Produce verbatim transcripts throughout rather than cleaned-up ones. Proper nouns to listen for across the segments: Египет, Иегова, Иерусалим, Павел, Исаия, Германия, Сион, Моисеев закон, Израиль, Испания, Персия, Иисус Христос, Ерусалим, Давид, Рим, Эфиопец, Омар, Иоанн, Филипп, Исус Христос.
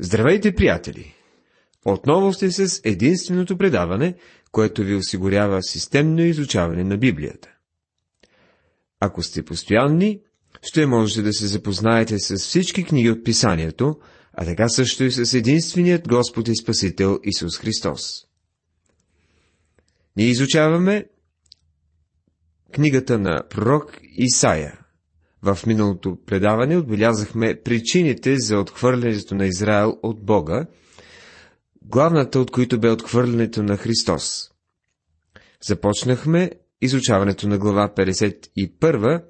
Здравейте, приятели! Отново сте с единственото предаване, което ви осигурява системно изучаване на Библията. Ако сте постоянни, ще можете да се запознаете с всички книги от Писанието, а така също и с единственият Господ и Спасител Исус Христос. Ние изучаваме книгата на пророк Исаия. В миналото предаване отбелязахме причините за отхвърлянето на Израил от Бога, главната от които бе отхвърлянето на Христос. Започнахме изучаването на глава петдесет и първа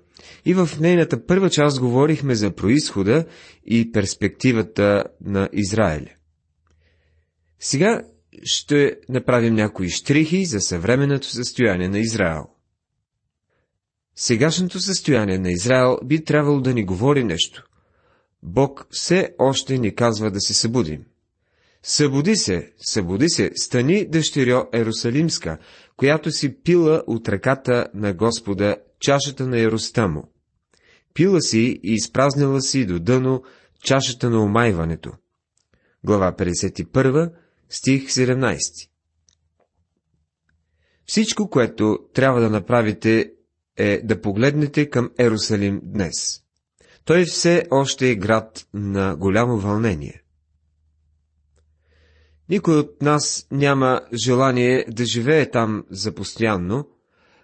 и в нейната първа част говорихме за произхода и перспективата на Израил. Сега ще направим някои щрихи за съвременното състояние на Израил. Сегашното състояние на Израил би трябвало да ни говори нещо. Бог все още ни казва да се събудим. Събуди се, събуди се, стани, дъщерьо Иерусалимска, която си пила от ръката на Господа чашата на яростта му. Пила си и изпразнила си до дъно чашата на омайването. Глава петдесет и първа, стих седемнайсети. Всичко, което трябва да направите, е да погледнете към Иерусалим днес. Той все още е град на голямо вълнение. Никой от нас няма желание да живее там за постоянно,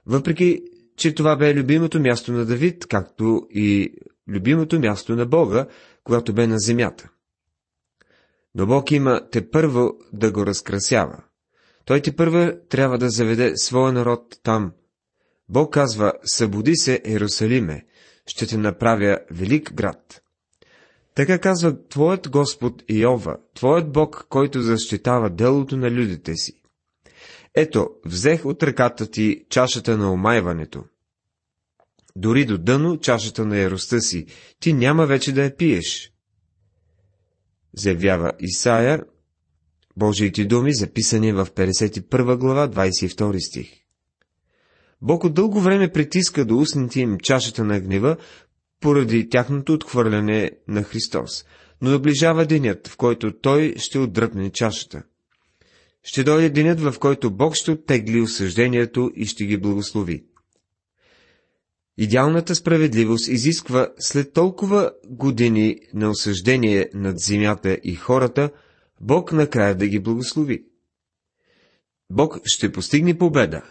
въпреки че това бе любимото място на Давид, както и любимото място на Бога, когато бе на земята. Но Бог има тепърво да го разкрасява. Той тепърво трябва да заведе своя народ там. Бог казва: събуди се, Иерусалиме, ще те направя велик град. Така казва твоят Господ Иегова, твоят Бог, който защитава делото на людите си. Ето, взех от ръката ти чашата на омайването. Дори до дъно чашата на яростта си, ти няма вече да я пиеш. Заявява Исаия, Божиите думи, записани в петдесет и първа глава, двайсет и втори стих. Бог от дълго време притиска до устните им чашата на гнева, поради тяхното отхвърляне на Христос, но доближава денят, в който Той ще отдръпне чашата. Ще дойде денят, в който Бог ще оттегли осъждението и ще ги благослови. Идеалната справедливост изисква след толкова години на осъждение над земята и хората, Бог накрая да ги благослови. Бог ще постигне победа.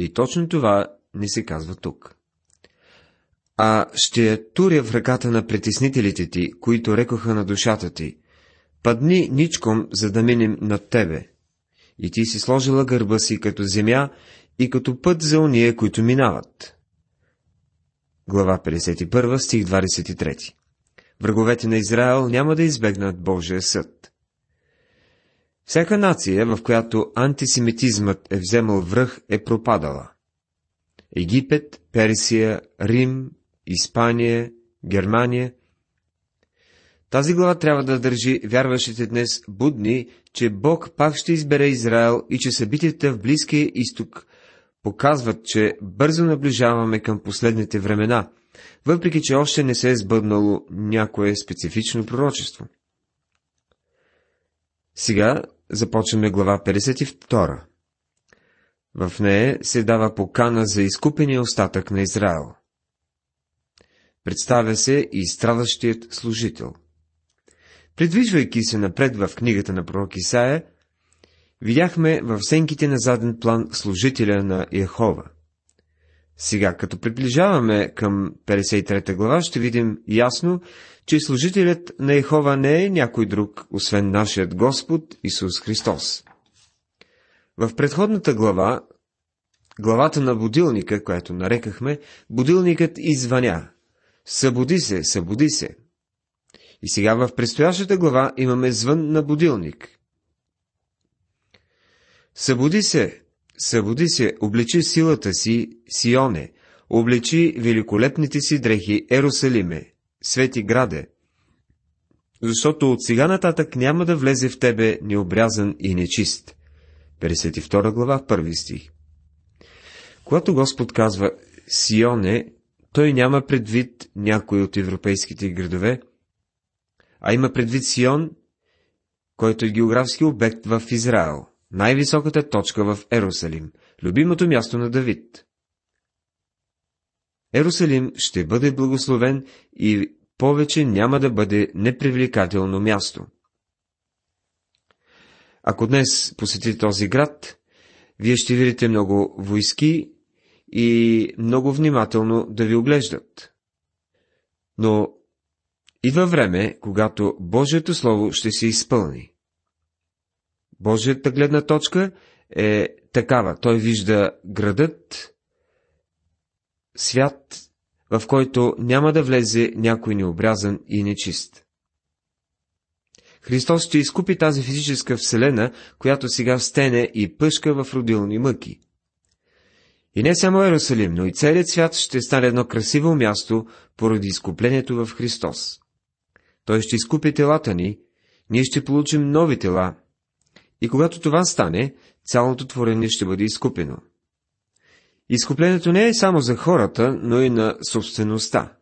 И точно това не се казва тук. А ще я туря в ръката на притеснителите ти, които рекоха на душата ти: падни ничком, за да минем над тебе. И ти си сложила гърба си като земя и като път за ония, които минават. Глава петдесет и първа, стих двайсет и трети. Враговете на Израил няма да избегнат Божия съд. Всяка нация, в която антисемитизмът е вземал връх, е пропадала. Египет, Персия, Рим, Испания, Германия. Тази глава трябва да държи вярващите днес будни, че Бог пак ще избере Израил и че събитията в Близкия изток показват, че бързо наближаваме към последните времена, въпреки че още не се е сбъднало някое специфично пророчество. Сега започваме глава петдесет и втора. В нея се дава покана за изкупения остатък на Израил. Представя се и страдащият служител. Придвижвайки се напред в книгата на пророк Исаия, видяхме в сенките на заден план служителя на Иегова. Сега, като приближаваме към петдесет и трета глава, ще видим ясно, че служителят на Иегова не е някой друг, освен нашият Господ Исус Христос. В предходната глава, главата на будилника, която нарекахме, будилникът извъня: събуди се, събуди се. И сега в предстоящата глава имаме звън на будилник. Събуди се, събуди се, облечи силата си, Сионе, облечи великолепните си дрехи, Ерусалиме, свети граде, защото от сега нататък няма да влезе в тебе необрязан и нечист. петдесет и втора глава, първи стих. Когато Господ казва Сионе, той няма предвид някой от европейските градове, а има предвид Сион който е географски обект в Израил, най-високата точка в Иерусалим, любимото място на Давид. Иерусалим ще бъде благословен и повече няма да бъде непривлекателно място. Ако днес посетите този град, вие ще видите много войски и много внимателно да ви оглеждат. Но идва време, когато Божието Слово ще се изпълни. Божията гледна точка е такава. Той вижда градът, свят, в който няма да влезе някой необрязан и нечист. Христос ще изкупи тази физическа вселена, която сега стене и пъшка в родилни мъки. И не само Иерусалим, но и целият свят ще стане едно красиво място поради изкуплението в Христос. Той ще изкупи телата ни, ние ще получим нови тела, и когато това стане, цялото творение ще бъде изкупено. Изкуплението не е само за хората, но и на собствеността.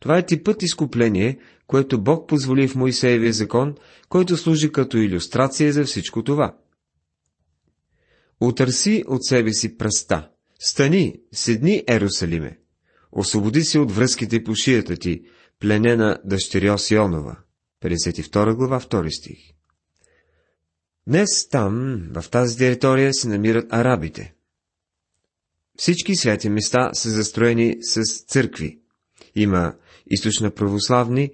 Това е типът изкупление, което Бог позволи в Моисеевия закон, който служи като илюстрация за всичко това. Отърси от себе си пръста, стани, седни, Ерусалиме, освободи се от връзките по шията ти, пленена дъщеря Сионова. петдесет и втора глава, втори стих. Днес там, в тази територия, се намират арабите. Всички святи места са застроени с църкви. Има източна православни,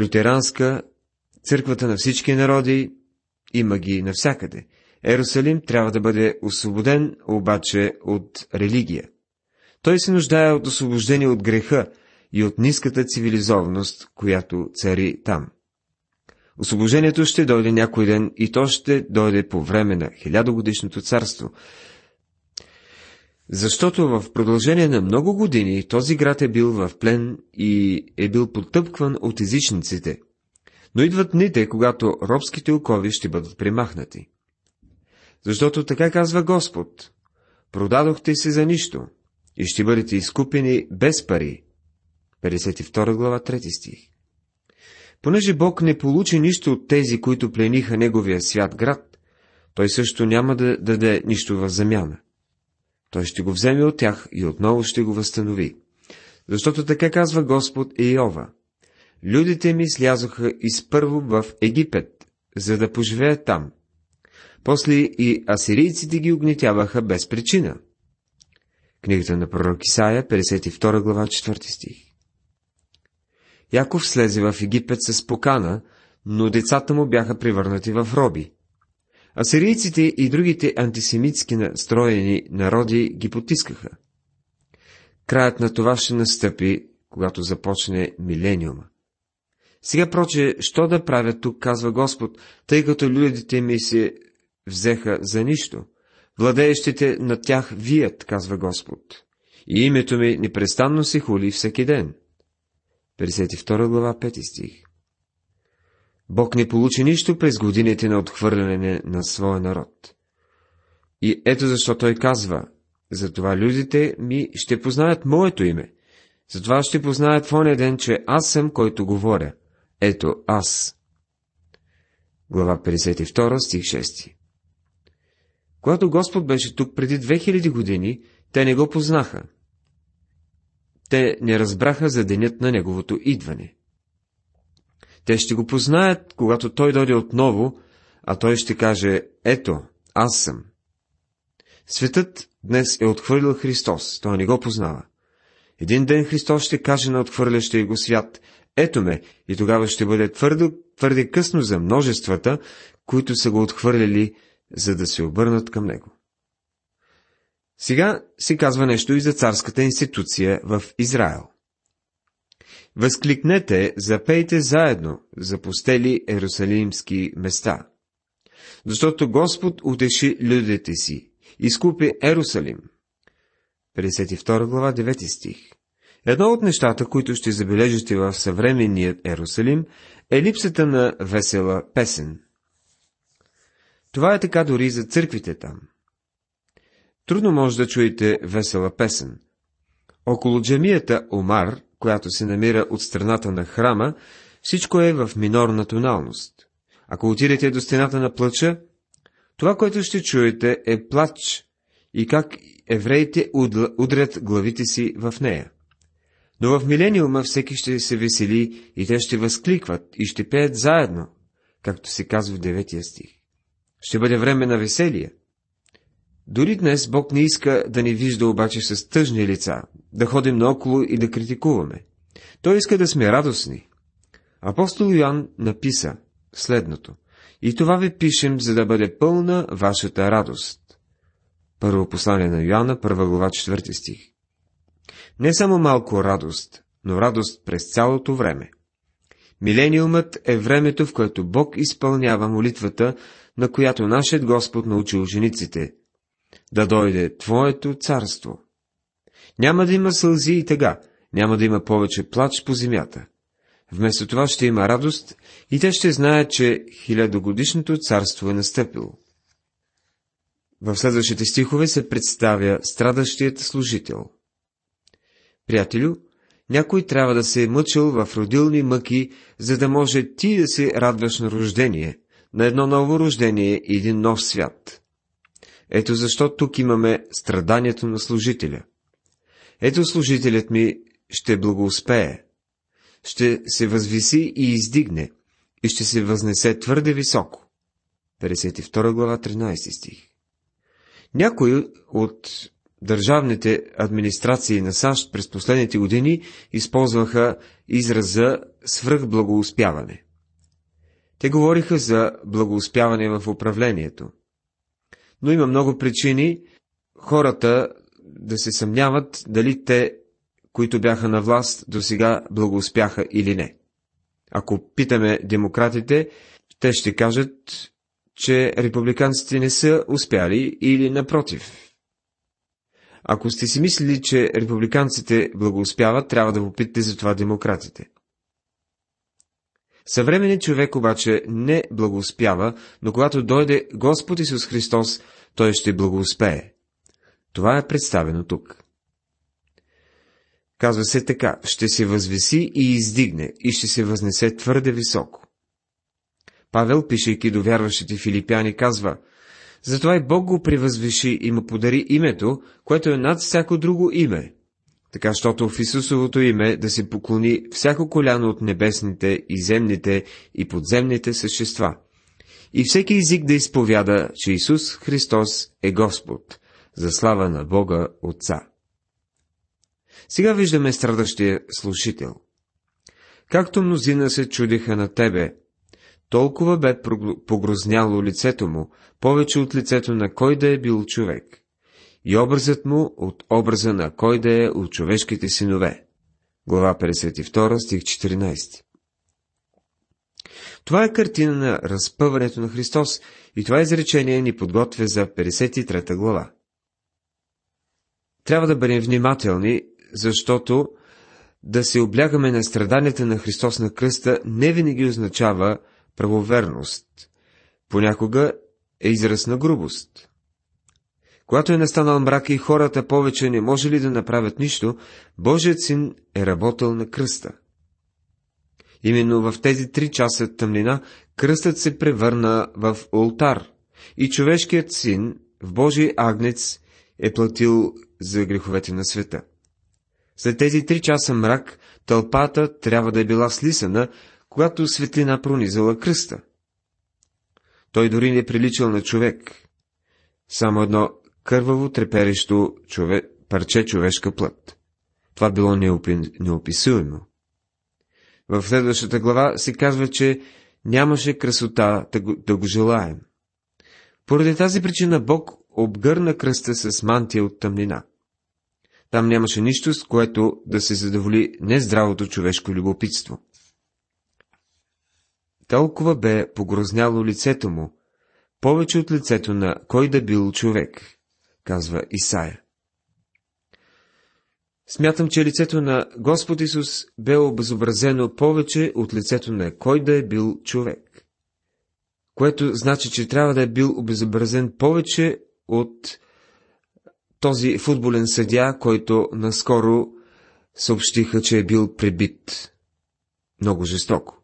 лютеранска, църквата на всички народи, има ги навсякъде. Ерусалим трябва да бъде освободен, обаче, от религия. Той се нуждае от освобождение от греха и от ниската цивилизованост, която цари там. Освобождението ще дойде някой ден и то ще дойде по време на хилядогодишното царство, защото в продължение на много години този град е бил в плен и е бил потъпкван от езичниците, но идват дните, когато робските окови ще бъдат примахнати. Защото така казва Господ: продадохте се за нищо и ще бъдете изкупени без пари. петдесет и втора глава, трети стих. Понеже Бог не получи нищо от тези, които плениха неговия свят град, той също няма да даде нищо в замяна. Той ще го вземе от тях и отново ще го възстанови. Защото така казва Господ Иегова: людите ми слязоха изпърво в Египет, за да поживеят там. После и асирийците ги огнетяваха без причина. Книгата на пророк Исаия, петдесет и втора глава, четвърти стих. Яков слезе в Египет с покана, но децата му бяха превърнати в роби. Асирийците и другите антисемитски настроени народи ги потискаха. Краят на това ще настъпи, когато започне милениума. Сега, проче, що да правя тук, казва Господ, тъй като людите ми се взеха за нищо. Владеещите на тях вият, казва Господ, и името ми непрестанно се хули всеки ден. петдесет и втора глава, пети стих. Бог не получи нищо през годините на отхвърляне на своя народ. И ето защо той казва: затова людите ми ще познаят моето име, затова ще познаят в оня ден, че аз съм, който говоря. Ето аз. Глава петдесет и втора, стих шести. Когато Господ беше тук преди две хиляди години, те не го познаха. Те не разбраха за денят на неговото идване. Те ще го познаят, когато той дойде отново, а той ще каже: ето, аз съм. Светът днес е отхвърлил Христос, той не го познава. Един ден Христос ще каже на отхвърлящия го свят: ето ме, и тогава ще бъде твърде, твърде късно за множествата, които са го отхвърляли, за да се обърнат към него. Сега се казва нещо и за царската институция в Израил. Възкликнете, запейте заедно, запустели Ерусалимски места. Защото Господ утеши людите си, изкупи Ерусалим. петдесет и втора глава, девети стих. Едно от нещата, които ще забележите в съвременният Ерусалим, е липсата на весела песен. Това е така дори за църквите там. Трудно може да чуете весела песен. Около джамията Омар, която се намира от страната на храма, всичко е в минорна тоналност. Ако отидете до стената на плача, това, което ще чуете, е плач и как евреите удрят главите си в нея. Но в милениума всеки ще се весели и те ще възкликват и ще пеят заедно, както се казва в деветия стих. Ще бъде време на веселие. Дори днес Бог не иска да ни вижда обаче с тъжни лица, да ходим наоколо и да критикуваме. Той иска да сме радостни. Апостол Йоан написа следното: и това ви пишем, за да бъде пълна вашата радост. Първо послание на Йоанна, първа глава, четвърти стих. Не само малко радост, но радост през цялото време. Милениумът е времето, в което Бог изпълнява молитвата, на която нашият Господ научи учениците: да дойде Твоето царство. Няма да има сълзи и тъга, няма да има повече плач по земята. Вместо това ще има радост и те ще знаят, че хилядогодишното царство е настъпило. В следващите стихове се представя страдащият служител. Приятелю, някой трябва да се е мъчил в родилни мъки, за да може ти да се радваш на рождение, на едно ново рождение и един нов свят. Ето защо тук имаме страданието на служителя. Ето служителят ми ще благоуспее, ще се възвиси и издигне, и ще се възнесе твърде високо. петдесет и втора глава, тринайсети стих. Някои от държавните администрации на САЩ през последните години използваха израза свръхблагоуспяване. Те говориха за благоуспяване в управлението. Но има много причини хората да се съмняват дали те, които бяха на власт, досега благоуспяха или не. Ако питаме демократите, те ще кажат, че републиканците не са успяли или напротив. Ако сте си мислили, че републиканците благоуспяват, трябва да попитате за това демократите. Съвременният човек обаче не благоуспява, но когато дойде Господ Исус Христос, той ще благоуспее. Това е представено тук. Казва се така: ще се възвиси и издигне, и ще се възнесе твърде високо. Павел, пишейки до вярващите филипяни, казва: затова и Бог го превъзвиши и му подари името, което е над всяко друго име, така щото в Исусовото име да се поклони всяко коляно от небесните и земните и подземните същества, и всеки език да изповяда, че Исус Христос е Господ, за слава на Бога Отца. Сега виждаме страдащия служител. Както мнозина се чудиха на тебе, толкова бе погрозняло лицето му, повече от лицето на кой да е бил човек, и образът му от образа на кой да е от човешките синове. Глава петдесет и втора, стих четиринайсети. Това е картина на разпъването на Христос и това изречение ни подготвя за петдесет и трета глава. Трябва да бъдем внимателни, защото да се облягаме на страданията на Христос на кръста не винаги означава правоверност. Понякога е израз на грубост. Когато е настанал мрак и хората повече не може ли да направят нищо, Божият син е работил на кръста. Именно в тези три часа тъмнина кръстът се превърна в олтар и човешкият син в Божий агнец е платил за греховете на света. След тези три часа мрак тълпата трябва да е била слисана, когато светлина пронизала кръста. Той дори не приличал на човек, само едно кърваво треперещо чове... парче човешка плът. Това било неопи... неописуемо. В следващата глава се казва, че нямаше красота да го, да го желаем. Поради тази причина Бог обгърна кръста с мантия от тъмнина. Там нямаше нищо, с което да се задоволи нездравото човешко любопитство. Толкова бе погрозняло лицето му, повече от лицето на кой да бил човек, казва Исаия. Смятам, че лицето на Господ Исус бе обезобразено повече от лицето на кой да е бил човек, което значи, че трябва да е бил обезобразен повече от този футболен съдия, който наскоро съобщиха, че е бил пребит много жестоко.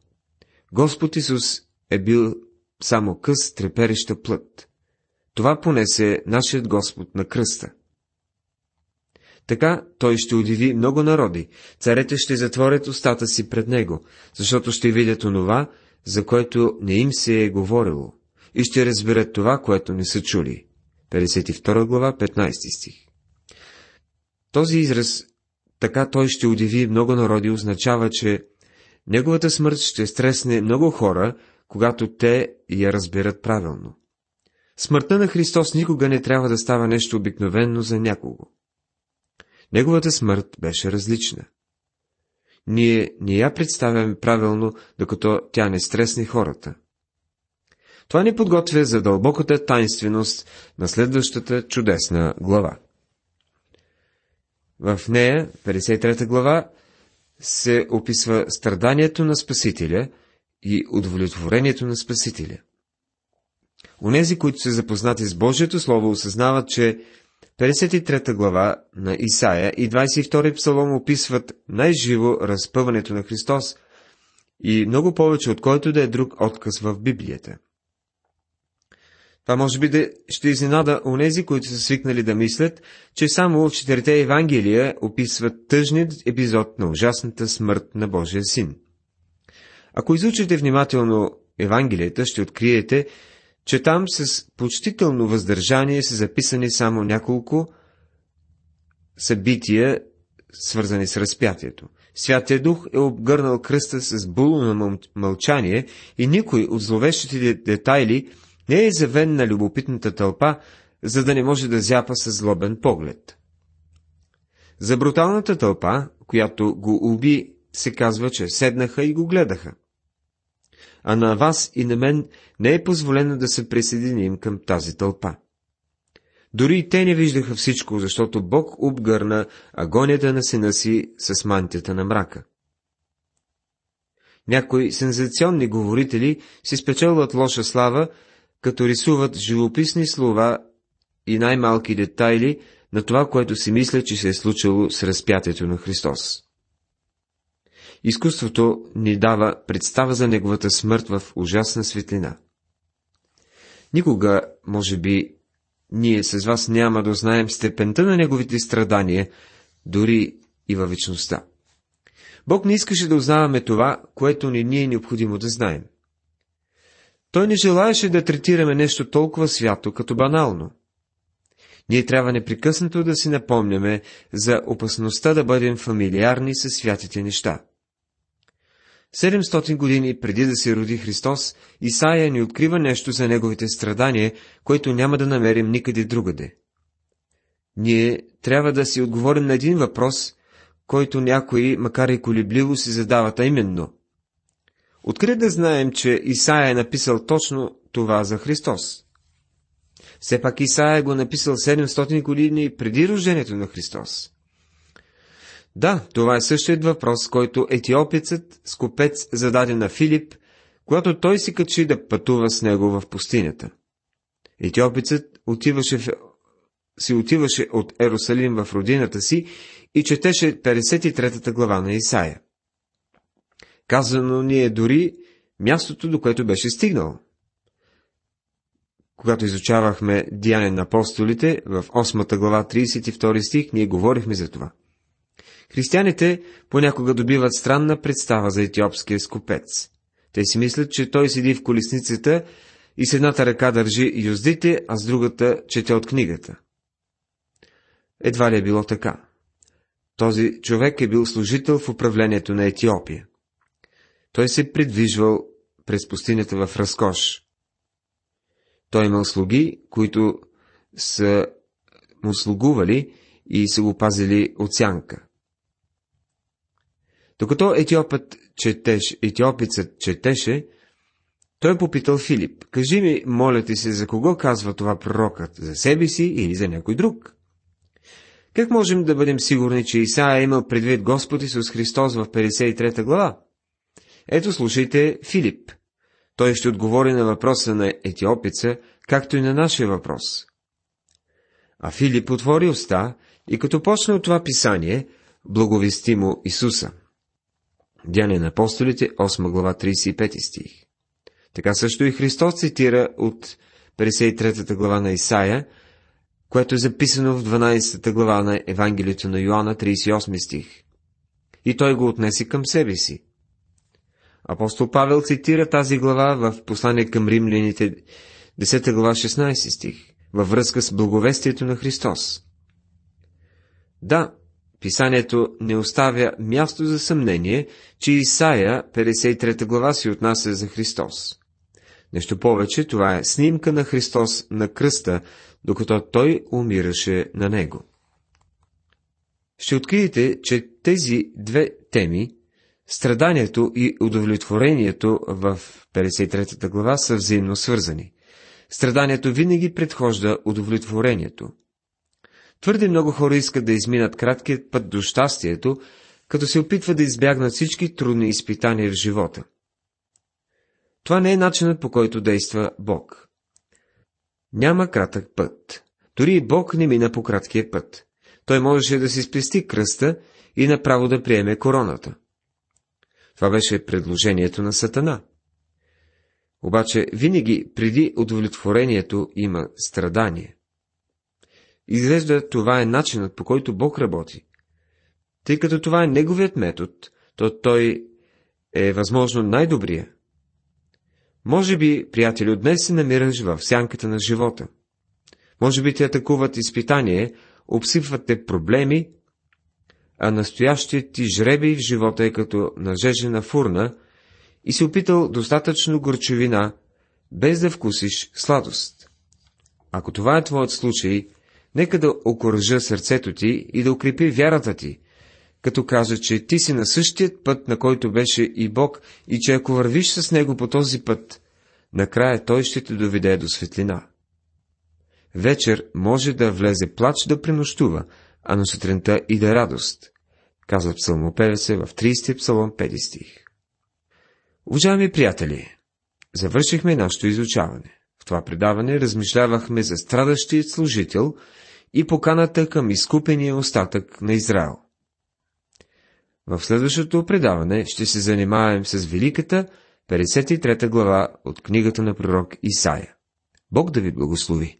Господ Исус е бил само къс, трепереща плът. Това понесе нашият Господ на кръста. Така той ще удиви много народи, царете ще затворят устата си пред него, защото ще видят онова, за което не им се е говорило, и ще разберат това, което не са чули. петдесет и втора глава, петнайсети стих. Този израз, така той ще удиви много народи, означава, че неговата смърт ще стресне много хора, когато те я разберат правилно. Смъртта на Христос никога не трябва да става нещо обикновено за някого. Неговата смърт беше различна. Ние не я представяме правилно, докато тя не стресне хората. Това ни подготвя за дълбоката тайнственост на следващата чудесна глава. В нея, петдесет и трета глава, се описва страданието на Спасителя и удовлетворението на Спасителя. Онези, които са запознати с Божието Слово, осъзнават, че петдесет и трета глава на Исаия и двайсет и втори псалом описват най-живо разпъването на Христос и много повече от който да е друг отказ в Библията. Това може би да ще изненада онези, които са свикнали да мислят, че само четирите Евангелия описват тъжният епизод на ужасната смърт на Божия Син. Ако изучите внимателно Евангелията, ще откриете, че там с почтително въздържание са записани само няколко събития, свързани с разпятието. Святия Дух е обгърнал кръста с булно мълчание и никой от зловещите детайли не е завен на любопитната тълпа, за да не може да зяпа със злобен поглед. За бруталната тълпа, която го уби, се казва, че седнаха и го гледаха. А на вас и на мен не е позволено да се присъединим към тази тълпа. Дори и те не виждаха всичко, защото Бог обгърна агонията на сина си с мантията на мрака. Някои сензационни говорители си спечелват лоша слава, като рисуват живописни слова и най-малки детайли на това, което си мисля, че се е случило с разпятието на Христос. Изкуството ни дава представа за неговата смърт в ужасна светлина. Никога, може би, ние с вас няма да знаем степента на неговите страдания, дори и във вечността. Бог не искаше да узнаваме това, което ни ни е необходимо да знаем. Той не желаеше да третираме нещо толкова свято, като банално. Ние трябва непрекъснато да си напомняме за опасността да бъдем фамилиарни със святите неща. седемстотин години преди да се роди Христос, Исаия ни открива нещо за неговите страдания, което няма да намерим никъде другаде. Ние трябва да си отговорим на един въпрос, който някои, макар и колебливо, си задават, а именно: откъде да знаем, че Исаия е написал точно това за Христос? Все пак Исаия го написал седемстотин години преди рождението на Христос. Да, това е същият въпрос, който етиопецът скопец зададе на Филип, когато той се качи да пътува с него в пустинята. Етиопецът отиваше в... си отиваше от Иерусалим в родината си и четеше петдесет и трета глава на Исаия. Казано ни е дори мястото, до което беше стигнал. Когато изучавахме Деяния на апостолите, в осма глава, трийсет и втори стих, ние говорихме за това. Християните понякога добиват странна представа за етиопския скопец. Те си мислят, че той седи в колесницата и с едната ръка държи юздите, а с другата чете от книгата. Едва ли е било така. Този човек е бил служител в управлението на Етиопия. Той се придвижвал през пустинята в разкош. Той имал слуги, които са му слугували и са го пазили от сянка. Докато етиопът четеш, етиопицът четеше, той попитал Филип: кажи ми, моля ти се, за кого казва това пророкът, за себе си или за някой друг? Как можем да бъдем сигурни, че Исаия е имал предвид Господ Исус Христос в петдесет и трета глава? Ето, слушайте Филип. Той ще отговори на въпроса на етиопеца, както и на нашия въпрос. А Филип отвори уста и като почна от това писание, благовести му Исуса. Деяния на апостолите, осма глава, трийсет и пети стих. Така също и Христос цитира от петдесет и трета глава на Исаия, което е записано в дванадесета глава на Евангелието на Йоанна, тридесет и осми стих. И той го отнесе към себе си. Апостол Павел цитира тази глава в послание към римляните, десета глава, шестнадесети стих, във връзка с благовестието на Христос. Да, писанието не оставя място за съмнение, че Исаия, петдесет и трета глава, се отнася за Христос. Нещо повече, това е снимка на Христос на кръста, докато той умираше на него. Ще откриете, че тези две теми, страданието и удовлетворението в петдесет и трета глава, са взаимно свързани. Страданието винаги предхожда удовлетворението. Твърде много хора искат да изминат краткият път до щастието, като се опитват да избягнат всички трудни изпитания в живота. Това не е начинът, по който действа Бог. Няма кратък път. Дори и Бог не мина по краткия път. Той можеше да си спести кръста и направо да приеме короната. Това беше предложението на Сатана. Обаче винаги преди удовлетворението има страдание. Изглежда, това е начинът, по който Бог работи. Тъй като това е неговият метод, то той е възможно най-добрия. Може би, приятели, днес се намираш в сянката на живота. Може би те атакуват изпитание, обсипват те проблеми, а настоящият ти жребий в живота е като нажежена фурна и си опитал достатъчно горчевина, без да вкусиш сладост. Ако това е твоят случай, нека да окоръжа сърцето ти и да укрепи вярата ти, като кажа, че ти си на същият път, на който беше и Бог, и че ако вървиш с него по този път, накрая той ще те доведе до светлина. Вечер може да влезе плач да пренощува, а на сутринта и да радост, казва псалмопевеца в тридесети псалом, пети стих. Уважаеми приятели, завършихме нашето изучаване. В това предаване размишлявахме за страдащият служител и поканата към изкупения остатък на Израил. В следващото предаване ще се занимаваме с великата петдесет и трета глава от книгата на пророк Исаия. Бог да ви благослови!